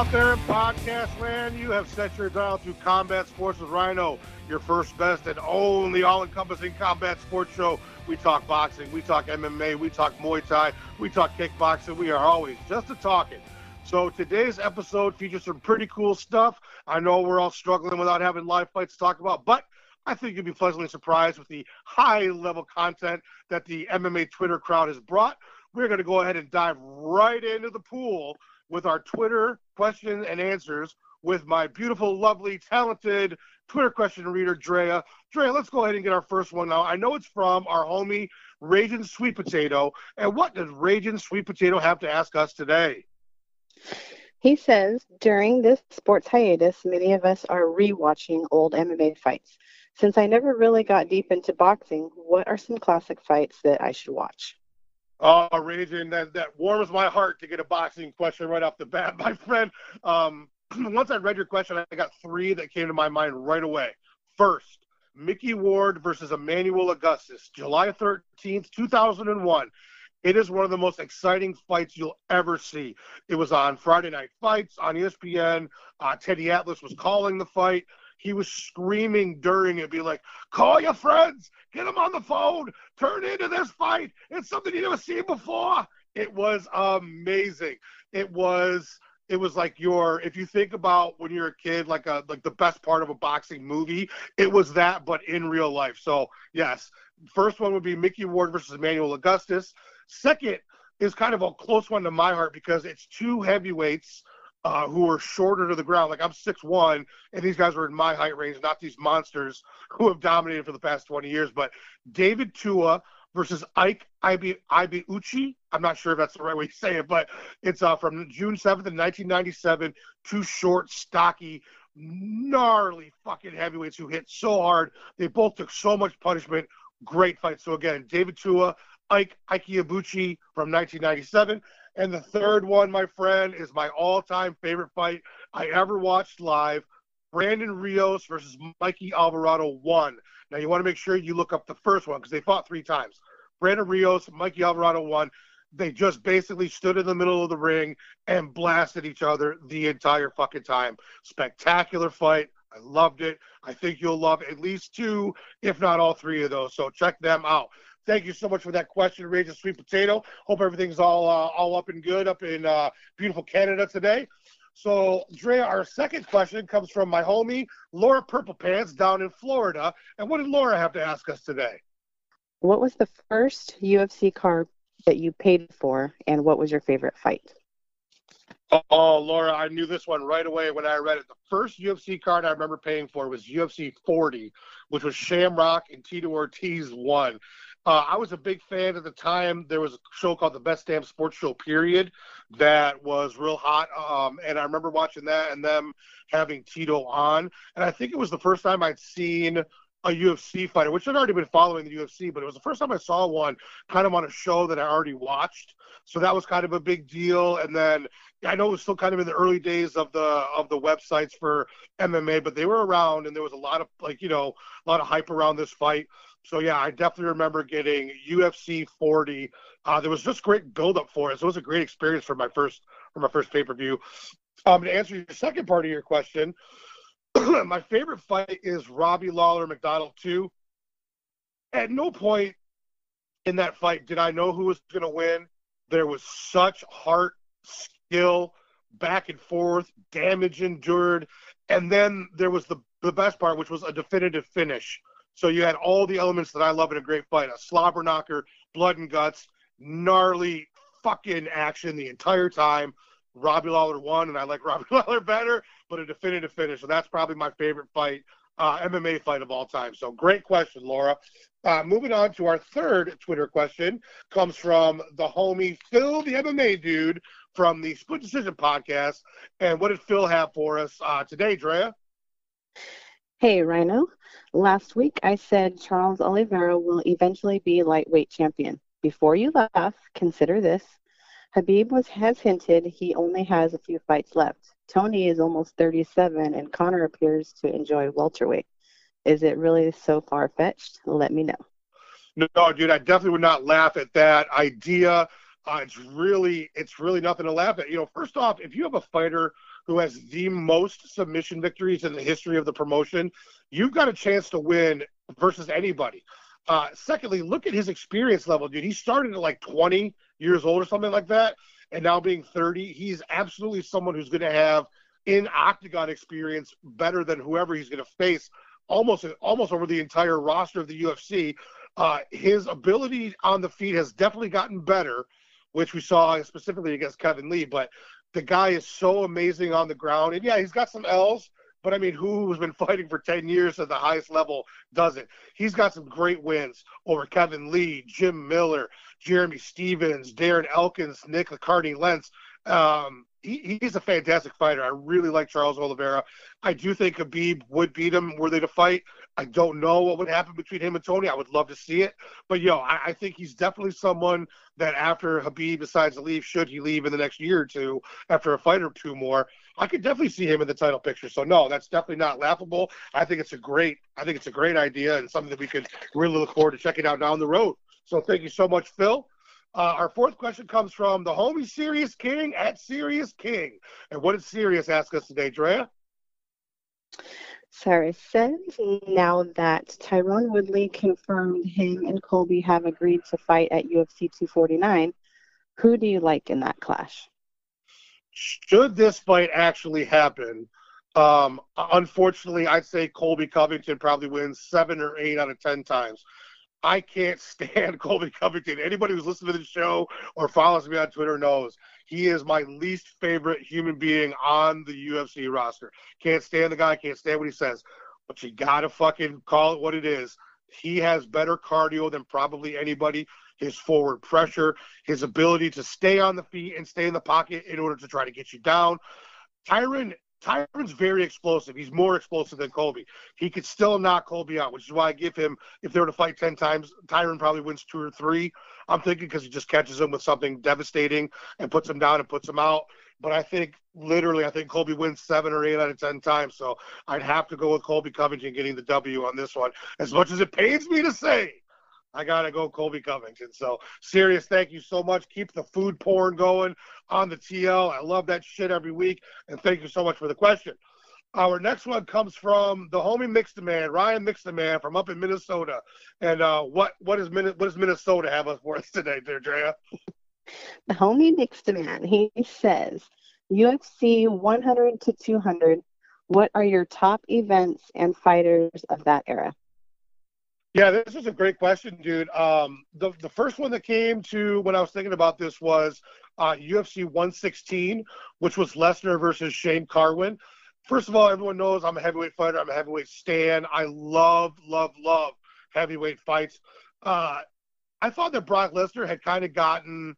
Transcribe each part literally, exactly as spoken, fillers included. out there in podcast land, you have set your dial to Combat Sports with Rhino, your first, best, and only all-encompassing combat sports show. We talk boxing, we talk M M A, we talk Muay Thai, we talk kickboxing. We are always just to talk it. So today's episode features some pretty cool stuff. I know we're all struggling without having live fights to talk about, but I think you'll be pleasantly surprised with the high-level content that the M M A Twitter crowd has brought. We're going to go ahead and dive right into the pool with our Twitter question and answers with my beautiful, lovely, talented Twitter question reader, Drea. Drea, let's go ahead and get our first one now. I know it's from our homie, Raging Sweet Potato. And what does Raging Sweet Potato have to ask us today? He says, during this sports hiatus, many of us are rewatching old M M A fights. Since I never really got deep into boxing, what are some classic fights that I should watch? Oh, Raging, that, that warms my heart to get a boxing question right off the bat, my friend. Um, once I read your question, I got three that came to my mind right away. First, Mickey Ward versus Emmanuel Augustus, July thirteenth, two thousand one. It is one of the most exciting fights you'll ever see. It was on Friday Night Fights on E S P N. Uh, Teddy Atlas was calling the fight. He was screaming during it, be like, call your friends, get them on the phone, turn into this fight. It's something you never seen before. It was amazing. It was it was like your, if you think about when you're a kid, like a like the best part of a boxing movie, it was that, but in real life. So, yes, first one would be Mickey Ward versus Emmanuel Augustus. Second is kind of a close one to my heart because it's two heavyweights Uh, who are shorter to the ground. Like, I'm six one, and these guys were in my height range, not these monsters who have dominated for the past twenty years. But David Tua versus Ike Ibiuchi. I'm not sure if that's the right way to say it, but it's uh, from June seventh of nineteen ninety-seven. Two short, stocky, gnarly fucking heavyweights who hit so hard. They both took so much punishment. Great fight. So, again, David Tua, Ike Ibiuchi from nineteen ninety-seven. And the third one, my friend, is my all-time favorite fight I ever watched live, Brandon Rios versus Mikey Alvarado one. Now, you want to make sure you look up the first one because they fought three times. Brandon Rios, Mikey Alvarado one. They just basically stood in the middle of the ring and blasted each other the entire fucking time. Spectacular fight. I loved it. I think you'll love at least two, if not all three of those. So check them out. Thank you so much for that question, Raging Sweet Potato. Hope everything's all uh, all up and good up in uh, beautiful Canada today. So, Drea, our second question comes from my homie, Laura Purple Pants, down in Florida. And what did Laura have to ask us today? What was the first U F C card that you paid for, and what was your favorite fight? Oh, Laura, I knew this one right away when I read it. The first U F C card I remember paying for was U F C forty, which was Shamrock and Tito Ortiz won. Uh, I was a big fan at the time. There was a show called The Best Damn Sports Show, period, that was real hot. Um, and I remember watching that and them having Tito on. And I think it was the first time I'd seen a U F C fighter, which I'd already been following the U F C, but it was the first time I saw one kind of on a show that I already watched. So that was kind of a big deal. And then I know it was still kind of in the early days of the of the websites for M M A, but they were around and there was a lot of, like, you know, a lot of hype around this fight. So, yeah, I definitely remember getting U F C forty. Uh, there was just great build-up for it. So it was a great experience for my first for my first pay-per-view. Um, to answer your second part of your question, my favorite fight is Robbie Lawler-McDonald two. At no point in that fight did I know who was going to win. There was such heart, skill, back and forth, damage endured. And then there was the, the best part, which was a definitive finish. So you had all the elements that I love in a great fight. A slobber knocker, blood and guts, gnarly fucking action the entire time. Robbie Lawler won, and I like Robbie Lawler better, but a definitive finish. So that's probably my favorite fight, uh, M M A fight of all time. So great question, Laura. Uh, moving on to our third Twitter question comes from the homie Phil, the M M A dude, from the Split Decision podcast. And what did Phil have for us uh, today, Drea? Hey, Rhino. Last week I said Charles Oliveira will eventually be lightweight champion. Before you laugh, consider this. Khabib was, has hinted he only has a few fights left. Tony is almost thirty-seven, and Connor appears to enjoy welterweight. Is it really so far-fetched? Let me know. No, dude, I definitely would not laugh at that idea. Uh, it's really, it's really nothing to laugh at. You know, first off, if you have a fighter – who has the most submission victories in the history of the promotion, you've got a chance to win versus anybody. Uh, secondly, look at his experience level, dude. He started at like twenty years old or something like that, and now being thirty, he's absolutely someone who's going to have in octagon experience better than whoever he's going to face almost almost over the entire roster of the U F C. Uh, his ability on the feet has definitely gotten better, which we saw specifically against Kevin Lee, but the guy is so amazing on the ground. And, yeah, he's got some L's, but, I mean, who's been fighting for ten years at the highest level doesn't? He's got some great wins over Kevin Lee, Jim Miller, Jeremy Stevens, Darren Elkins, Nick Licardi-Lentz. Um, he, he's a fantastic fighter. I really like Charles Oliveira. I do think Khabib would beat him were they to fight. I don't know what would happen between him and Tony. I would love to see it. But, yo, I, I think he's definitely someone that after Khabib decides to leave, should he leave in the next year or two, after a fight or two more, I could definitely see him in the title picture. So, no, that's definitely not laughable. I think it's a great I think it's a great idea and something that we could really look forward to checking out down the road. So thank you so much, Phil. Uh, our fourth question comes from the homie Serious King at Serious King. And what did Serious ask us today, Drea? Sarah says, now that Tyrone Woodley confirmed him and Colby have agreed to fight at U F C two forty-nine, who do you like in that clash? Should this fight actually happen, um, unfortunately, I'd say Colby Covington probably wins seven or eight out of ten times. I can't stand Colby Covington. Anybody who's listening to the show or follows me on Twitter knows he is my least favorite human being on the U F C roster. Can't stand the guy. Can't stand what he says. But you got to fucking call it what it is. He has better cardio than probably anybody. His forward pressure, his ability to stay on the feet and stay in the pocket in order to try to get you down. Tyron Tyron's very explosive. He's more explosive than Colby. He could still knock Colby out, which is why I give him, if they were to fight ten times, Tyron probably wins two or three. I'm thinking because he just catches him with something devastating and puts him down and puts him out. But I think, literally, I think Colby wins seven or eight out of ten times. So I'd have to go with Colby Covington getting the W on this one. As much as it pains me to say, I got to go Colby Covington. So, Serious, thank you so much. Keep the food porn going on the T L. I love that shit every week. And thank you so much for the question. Our next one comes from the homie Mixed Man, Ryan Mixed Man from up in Minnesota. And uh, what what is Min- what does Minnesota have us for us today, there, Drea? The homie Mixed Man, he says, U F C one hundred to two hundred, what are your top events and fighters of that era? Yeah, this is a great question, dude. Um, the, the first one that came to when I was thinking about this was uh, U F C one sixteen, which was Lesnar versus Shane Carwin. First of all, everyone knows I'm a heavyweight fighter. I'm a heavyweight stan. I love, love, love heavyweight fights. Uh, I thought that Brock Lesnar had kind of gotten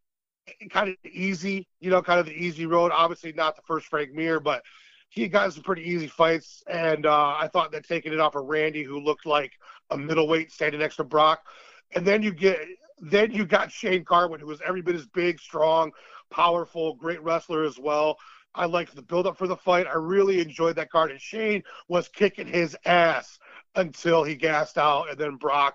kind of easy, you know, kind of the easy road. Obviously not the first Frank Mir, but he got some pretty easy fights, and uh, I thought that taking it off of Randy, who looked like a middleweight standing next to Brock, and then you get then you got Shane Carwin, who was every bit as big, strong, powerful, great wrestler as well. I liked the build-up for the fight. I really enjoyed that card, and Shane was kicking his ass until he gassed out, and then Brock,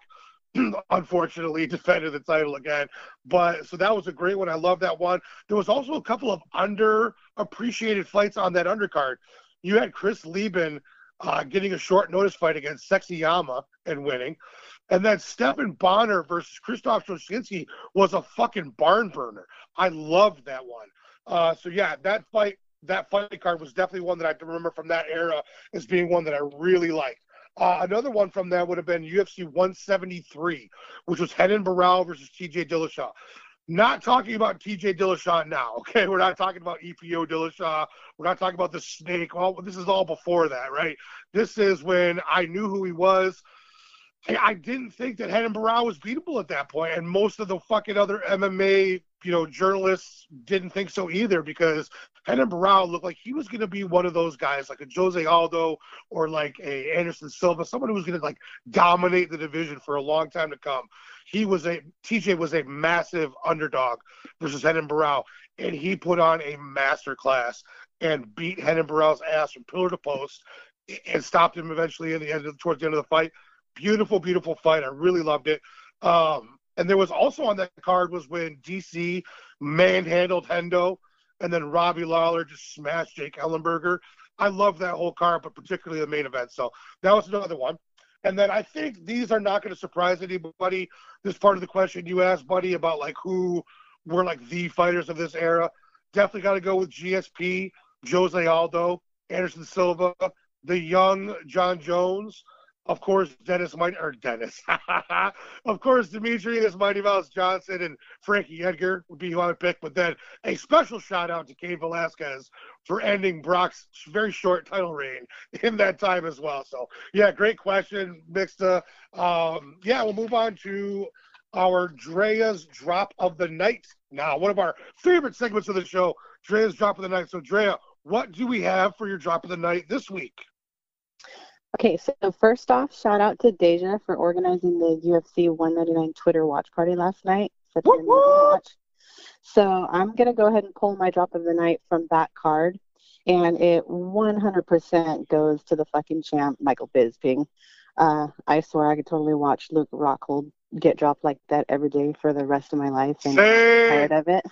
unfortunately, defended the title again. But so that was a great one. I love that one. There was also a couple of underappreciated fights on that undercard. You had Chris Lieben uh, getting a short notice fight against Sexyama and winning. And then Stephan Bonnar versus Krzysztof Josinski was a fucking barn burner. I loved that one. Uh, so yeah, that fight, that fight card was definitely one that I remember from that era as being one that I really liked. Uh, another one from that would have been U F C one seventy-three, which was Renan Barão versus T J Dillashaw. Not talking about T J Dillashaw now, okay? We're not talking about E P O Dillashaw. We're not talking about the snake. All, this is all before that, right? This is when I knew who he was. I, I didn't think that Renan Barão was beatable at that point, and most of the fucking other M M A, you know, journalists didn't think so either, because Renan Barão looked like he was going to be one of those guys, like a Jose Aldo or like a Anderson Silva, someone who was going to like dominate the division for a long time to come. He was a T J was a massive underdog versus Renan Barão, and he put on a masterclass and beat Renan Barão's ass from pillar to post and stopped him eventually in the end of, towards the end of the fight. Beautiful, beautiful fight. I really loved it. Um, And there was also on that card was when D C manhandled Hendo and then Robbie Lawler just smashed Jake Ellenberger. I love that whole card, but particularly the main event. So that was another one. And then I think these are not going to surprise anybody. This part of the question you asked, buddy, about like who were like the fighters of this era. Definitely got to go with G S P, Jose Aldo, Anderson Silva, the young John Jones. Of course, Dennis Mighty, or Dennis. of course, Demetrius Mighty Mouse Johnson and Frankie Edgar would be who I would pick. But then a special shout out to Cain Velasquez for ending Brock's very short title reign in that time as well. So, yeah, great question, Mixta. Um, yeah, we'll move on to our Drea's Drop of the Night now. One of our favorite segments of the show, Drea's Drop of the Night. So, Drea, what do we have for your Drop of the Night this week? Okay, so first off, shout out to Deja for organizing the U F C one ninety-nine Twitter watch party last night. Whoop, whoop. So I'm going to go ahead and pull my drop of the night from that card, and it one hundred percent goes to the fucking champ, Michael Bisping. Uh, I swear I could totally watch Luke Rockhold get dropped like that every day for the rest of my life, and I'm tired of it.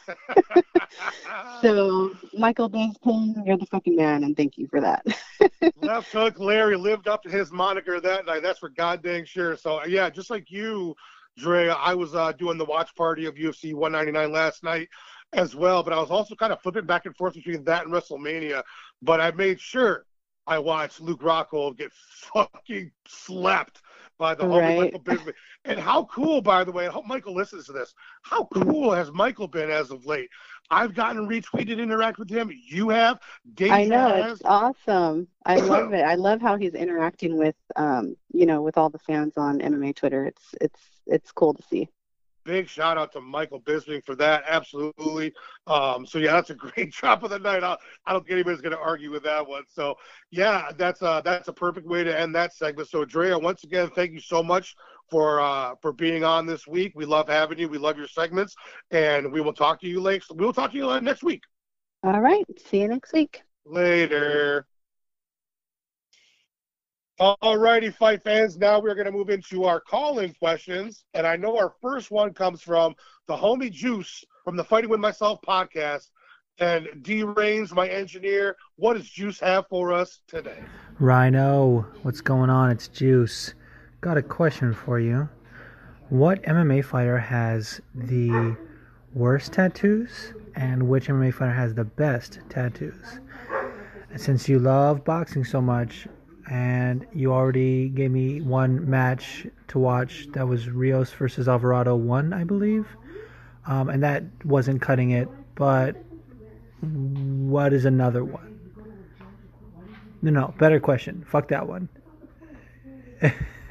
So, Michael Bisping, you're the fucking man, and thank you for that. Left hook Larry lived up to his moniker that night. That's for goddamn sure. So, yeah, just like you, Drea, I was uh, doing the watch party of U F C one ninety-nine last night as well, but I was also kind of flipping back and forth between that and WrestleMania, but I made sure I watched Luke Rockhold get fucking slapped by the homie right. Michael Bisping. And how cool, by the way, I hope Michael listens to this, how cool has Michael been as of late? I've gotten retweeted, interact with him. You have. Dave I know. Has. It's awesome. I love it. I love how he's interacting with, um, you know, with all the fans on M M A Twitter. It's, it's, it's cool to see. Big shout out to Michael Bisping for that, absolutely. Um, so yeah, that's a great drop of the night. I, I don't think anybody's going to argue with that one. So yeah, that's a, that's a perfect way to end that segment. So Drea, once again, thank you so much for uh, for being on this week. We love having you. We love your segments, and we will talk to you later. We'll talk to you next week. All right. See you next week. Later. All righty, fight fans. Now we're going to move into our call-in questions. And I know our first one comes from the homie Juice from the Fighting With Myself podcast. And D Reigns, my engineer, what does Juice have for us today? Rhino, what's going on? It's Juice. Got a question for you. What M M A fighter has the worst tattoos? And which M M A fighter has the best tattoos? And since you love boxing so much, and you already gave me one match to watch that was Rios versus Alvarado one, I believe. Um, and that wasn't cutting it, but what is another one? No, no, better question. Fuck that one.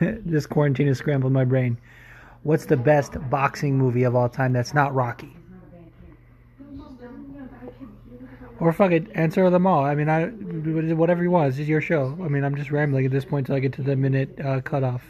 This quarantine has scrambled my brain. What's the best boxing movie of all time that's not Rocky? Or fuck it, answer them all. I mean, I whatever you want. This is your show. I mean, I'm just rambling at this point till I get to the minute uh, cutoff.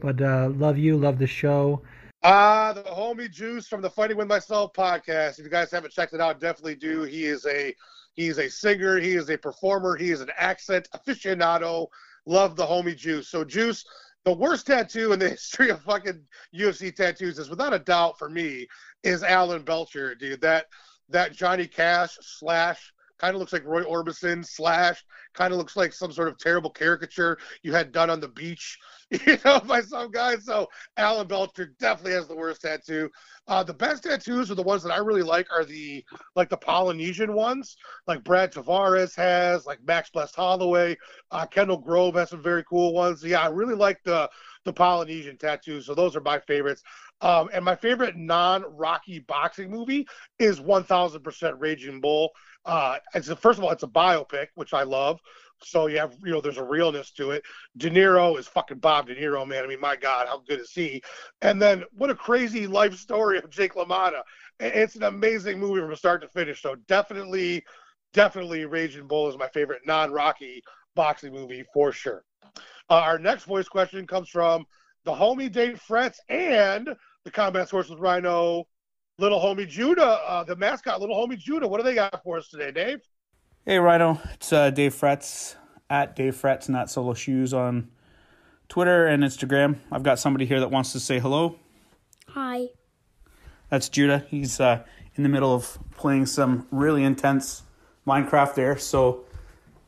But uh, love you, love the show. Ah, uh, the homie Juice from the Fighting With Myself podcast. If you guys haven't checked it out, definitely do. He is a he is a singer. He is a performer. He is an accent aficionado. Love the homie Juice. So Juice, the worst tattoo in the history of fucking U F C tattoos is without a doubt for me is Alan Belcher, dude. That. That Johnny Cash slash kind of looks like Roy Orbison slash kind of looks like some sort of terrible caricature you had done on the beach, you know, by some guy. So Alan Belcher definitely has the worst tattoo. Uh, the best tattoos are the ones that I really like are the like the Polynesian ones, like Brad Tavares has, like Max Blessed Holloway, uh, Kendall Grove has some very cool ones. Yeah, I really like the the Polynesian tattoos. So those are my favorites. Um, and my favorite non-Rocky boxing movie is one thousand percent Raging Bull. Uh, it's a, first of all, it's a biopic, which I love. So you have, you know, there's a realness to it. De Niro is fucking Bob De Niro, man. I mean, my God, how good is he? And then what a crazy life story of Jake LaMotta. It's an amazing movie from start to finish. So definitely, definitely Raging Bull is my favorite non-Rocky boxing movie for sure. Uh, our next voice question comes from the homie Dave Fretz and the Combat Source with Rhino, little homie Judah, uh, the mascot, little homie Judah. What do they got for us today, Dave? Hey, Rhino. It's uh, Dave Fretz, at Dave Fretz, Not Solo Shoes on Twitter and Instagram. I've got somebody here that wants to say hello. Hi. That's Judah. He's uh, in the middle of playing some really intense Minecraft there. So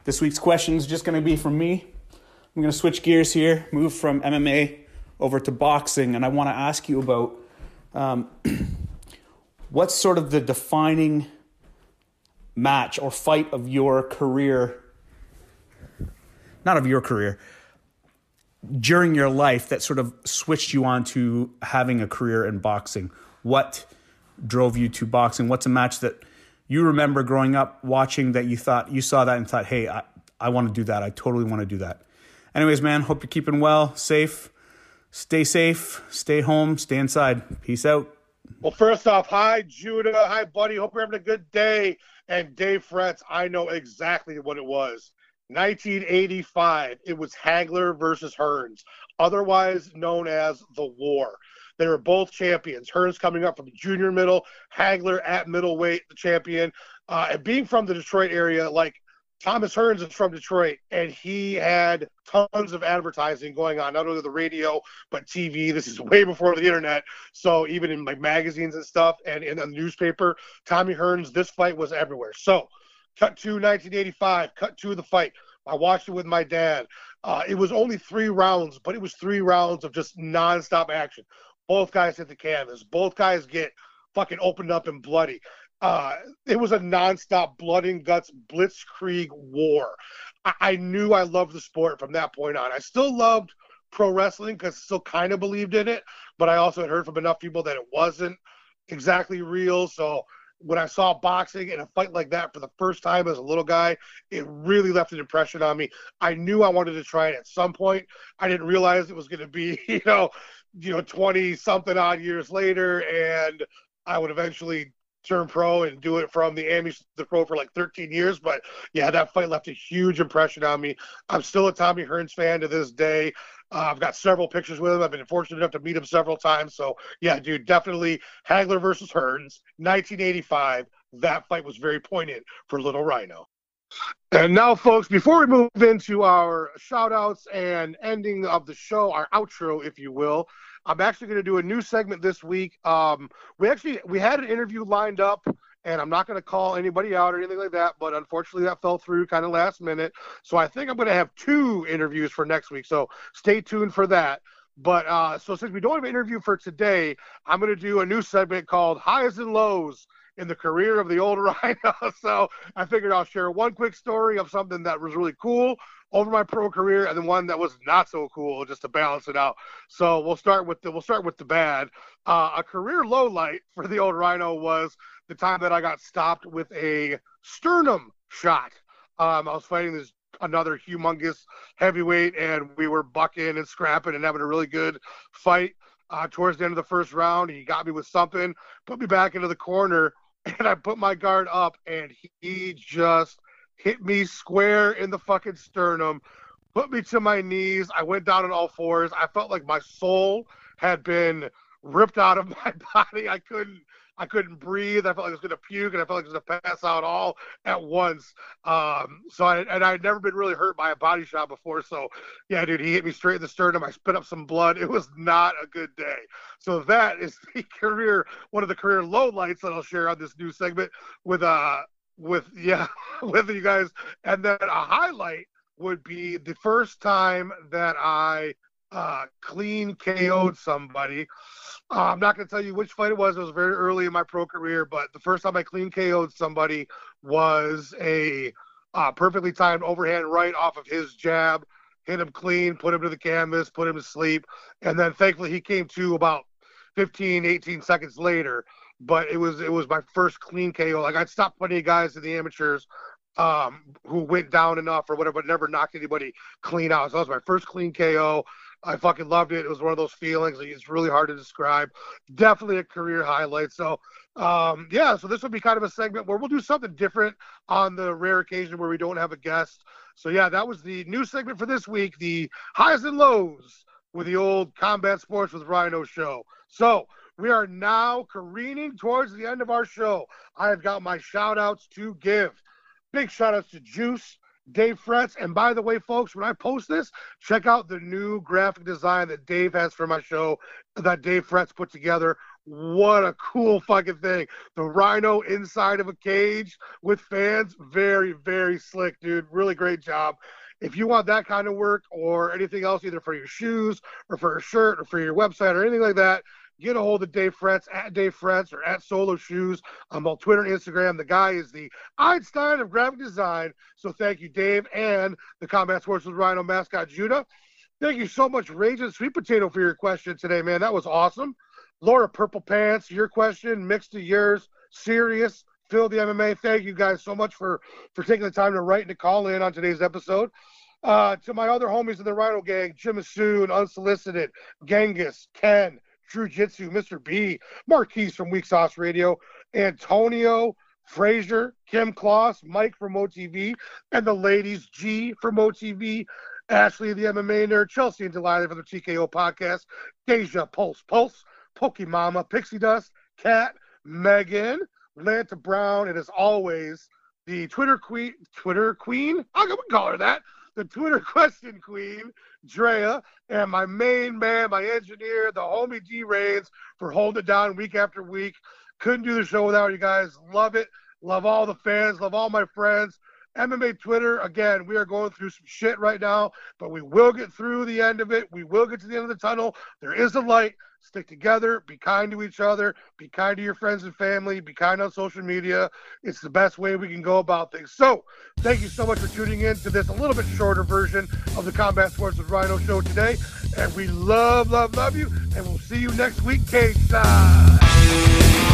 this week's question is just going to be from me. I'm going to switch gears here, move from M M A over to boxing, and I want to ask you about um, what's sort of the defining match or fight of your career, not of your career, during your life that sort of switched you on to having a career in boxing? What drove you to boxing? What's a match that you remember growing up watching that you thought you saw that and thought, hey, I, I want to do that. I totally want to do that. Anyways, man, hope you're keeping well, safe. Stay safe. Stay home. Stay inside. Peace out. Well, first off, hi, Judah. Hi, buddy. Hope you're having a good day. And Dave Fretz, I know exactly what it was. nineteen eighty-five, it was Hagler versus Hearns, otherwise known as the War. They were both champions. Hearns coming up from junior middle, Hagler at middleweight, the champion. Uh, and being from the Detroit area, like Thomas Hearns is from Detroit, and he had tons of advertising going on, not only the radio, but T V. This is way before the internet. So even in like magazines and stuff and in the newspaper, Tommy Hearns, this fight was everywhere. So cut to nineteen eighty-five, cut to the fight. I watched it with my dad. Uh, it was only three rounds, but it was three rounds of just nonstop action. Both guys hit the canvas. Both guys get fucking opened up and bloody. Uh, it was a nonstop blood and guts blitzkrieg war. I, I knew I loved the sport from that point on. I still loved pro wrestling because I still kind of believed in it, but I also had heard from enough people that it wasn't exactly real. So when I saw boxing and a fight like that for the first time as a little guy, it really left an impression on me. I knew I wanted to try it at some point. I didn't realize it was going to be, you know, you know, twenty something odd years later. And I would eventually turn pro and do it from the Amis to the pro for like thirteen years. But yeah, that fight left a huge impression on me. I'm still a Tommy Hearns fan to this day. Uh, I've got several pictures with him. I've been fortunate enough to meet him several times. So yeah, dude, definitely Hagler versus Hearns, nineteen eighty-five. That fight was very poignant for Little Rhino. And now, folks, before we move into our shout-outs and ending of the show, our outro, if you will, I'm actually going to do a new segment this week. Um, we actually we had an interview lined up, and I'm not going to call anybody out or anything like that, but unfortunately that fell through kind of last minute. So I think I'm going to have two interviews for next week, so stay tuned for that. But uh, so since we don't have an interview for today, I'm going to do a new segment called Highs and Lows in the career of the old Rhino. So I figured I'll share one quick story of something that was really cool over my pro career, and then one that was not so cool, just to balance it out. So we'll start with the we'll start with the bad. Uh, a career low light for the old Rhino was the time that I got stopped with a sternum shot. Um, I was fighting this another humongous heavyweight, and we were bucking and scrapping and having a really good fight. Uh, towards the end of the first round, he got me with something, put me back into the corner. And I put my guard up, and he just hit me square in the fucking sternum, put me to my knees. I went down on all fours. I felt like my soul had been ripped out of my body. I couldn't I couldn't breathe. I felt like I was going to puke, and I felt like I was going to pass out all at once. Um, so I, and I had never been really hurt by a body shot before. So, yeah, dude, he hit me straight in the sternum. I spit up some blood. It was not a good day. So that is the career, one of the career lowlights that I'll share on this new segment with, uh, with yeah, with you guys. And then a highlight would be the first time that I uh, clean K O'd somebody. Uh, I'm not going to tell you which fight it was. It was very early in my pro career, but the first time I clean K O'd somebody was a uh, perfectly timed overhand right off of his jab, hit him clean, put him to the canvas, put him to sleep, and then thankfully he came to about fifteen, eighteen seconds later, but it was it was my first clean K O. Like, I'd stopped plenty of guys in the amateurs um, who went down enough or whatever, but never knocked anybody clean out. So that was my first clean K O. I fucking loved it. It was one of those feelings. It's really hard to describe. Definitely a career highlight. So, um, yeah, so this will be kind of a segment where we'll do something different on the rare occasion where we don't have a guest. So, yeah, that was the new segment for this week, the highs and lows with the old Combat Sports with Rhino show. So we are now careening towards the end of our show. I have got my shout-outs to give. Big shout-outs to Juice, Dave Fretz, and by the way, folks, when I post this, check out the new graphic design that Dave has for my show that Dave Fretz put together. What a cool fucking thing. The Rhino inside of a cage with fans. Very, very slick, dude. Really great job. If you want that kind of work or anything else, either for your shoes or for a shirt or for your website or anything like that, get a hold of Dave Fretz at Dave Fretz or at Solo Shoes. I'm on Twitter and Instagram. The guy is the Einstein of graphic design. So thank you, Dave, and the Combat Sports with Rhino mascot, Judah. Thank you so much, Raging Sweet Potato, for your question today, man. That was awesome. Laura Purple Pants, your question, mixed to yours, serious, Phil the M M A. Thank you guys so much for, for taking the time to write and to call in on today's episode. Uh, to my other homies in the Rhino Gang, Jim Assoon, Unsolicited, Genghis, Ken, True Jitsu, Mister B, Marquise from Weak Sauce Radio, Antonio, Frazier, Kim Kloss, Mike from O T V, and the ladies, G from O T V, Ashley the M M A Nerd, Chelsea and Delilah from the T K O Podcast, Deja, Pulse, Pulse, Pokemama, Pixie Dust, Cat, Megan, Lanta Brown, and as always, the Twitter queen, Twitter queen, I can call her that, the Twitter question queen, Drea, and my main man, my engineer, the homie D Reigns, for holding it down week after week. Couldn't do the show without you guys. Love it. Love all the fans. Love all my friends. M M A Twitter, again, we are going through some shit right now, but we will get through the end of it. We will get to the end of the tunnel. There is a light. Stick together. Be kind to each other. Be kind to your friends and family. Be kind on social media. It's the best way we can go about things. So thank you so much for tuning in to this a little bit shorter version of the Combat Sports with Rhino show today. And we love, love, love you. And we'll see you next week, cage side.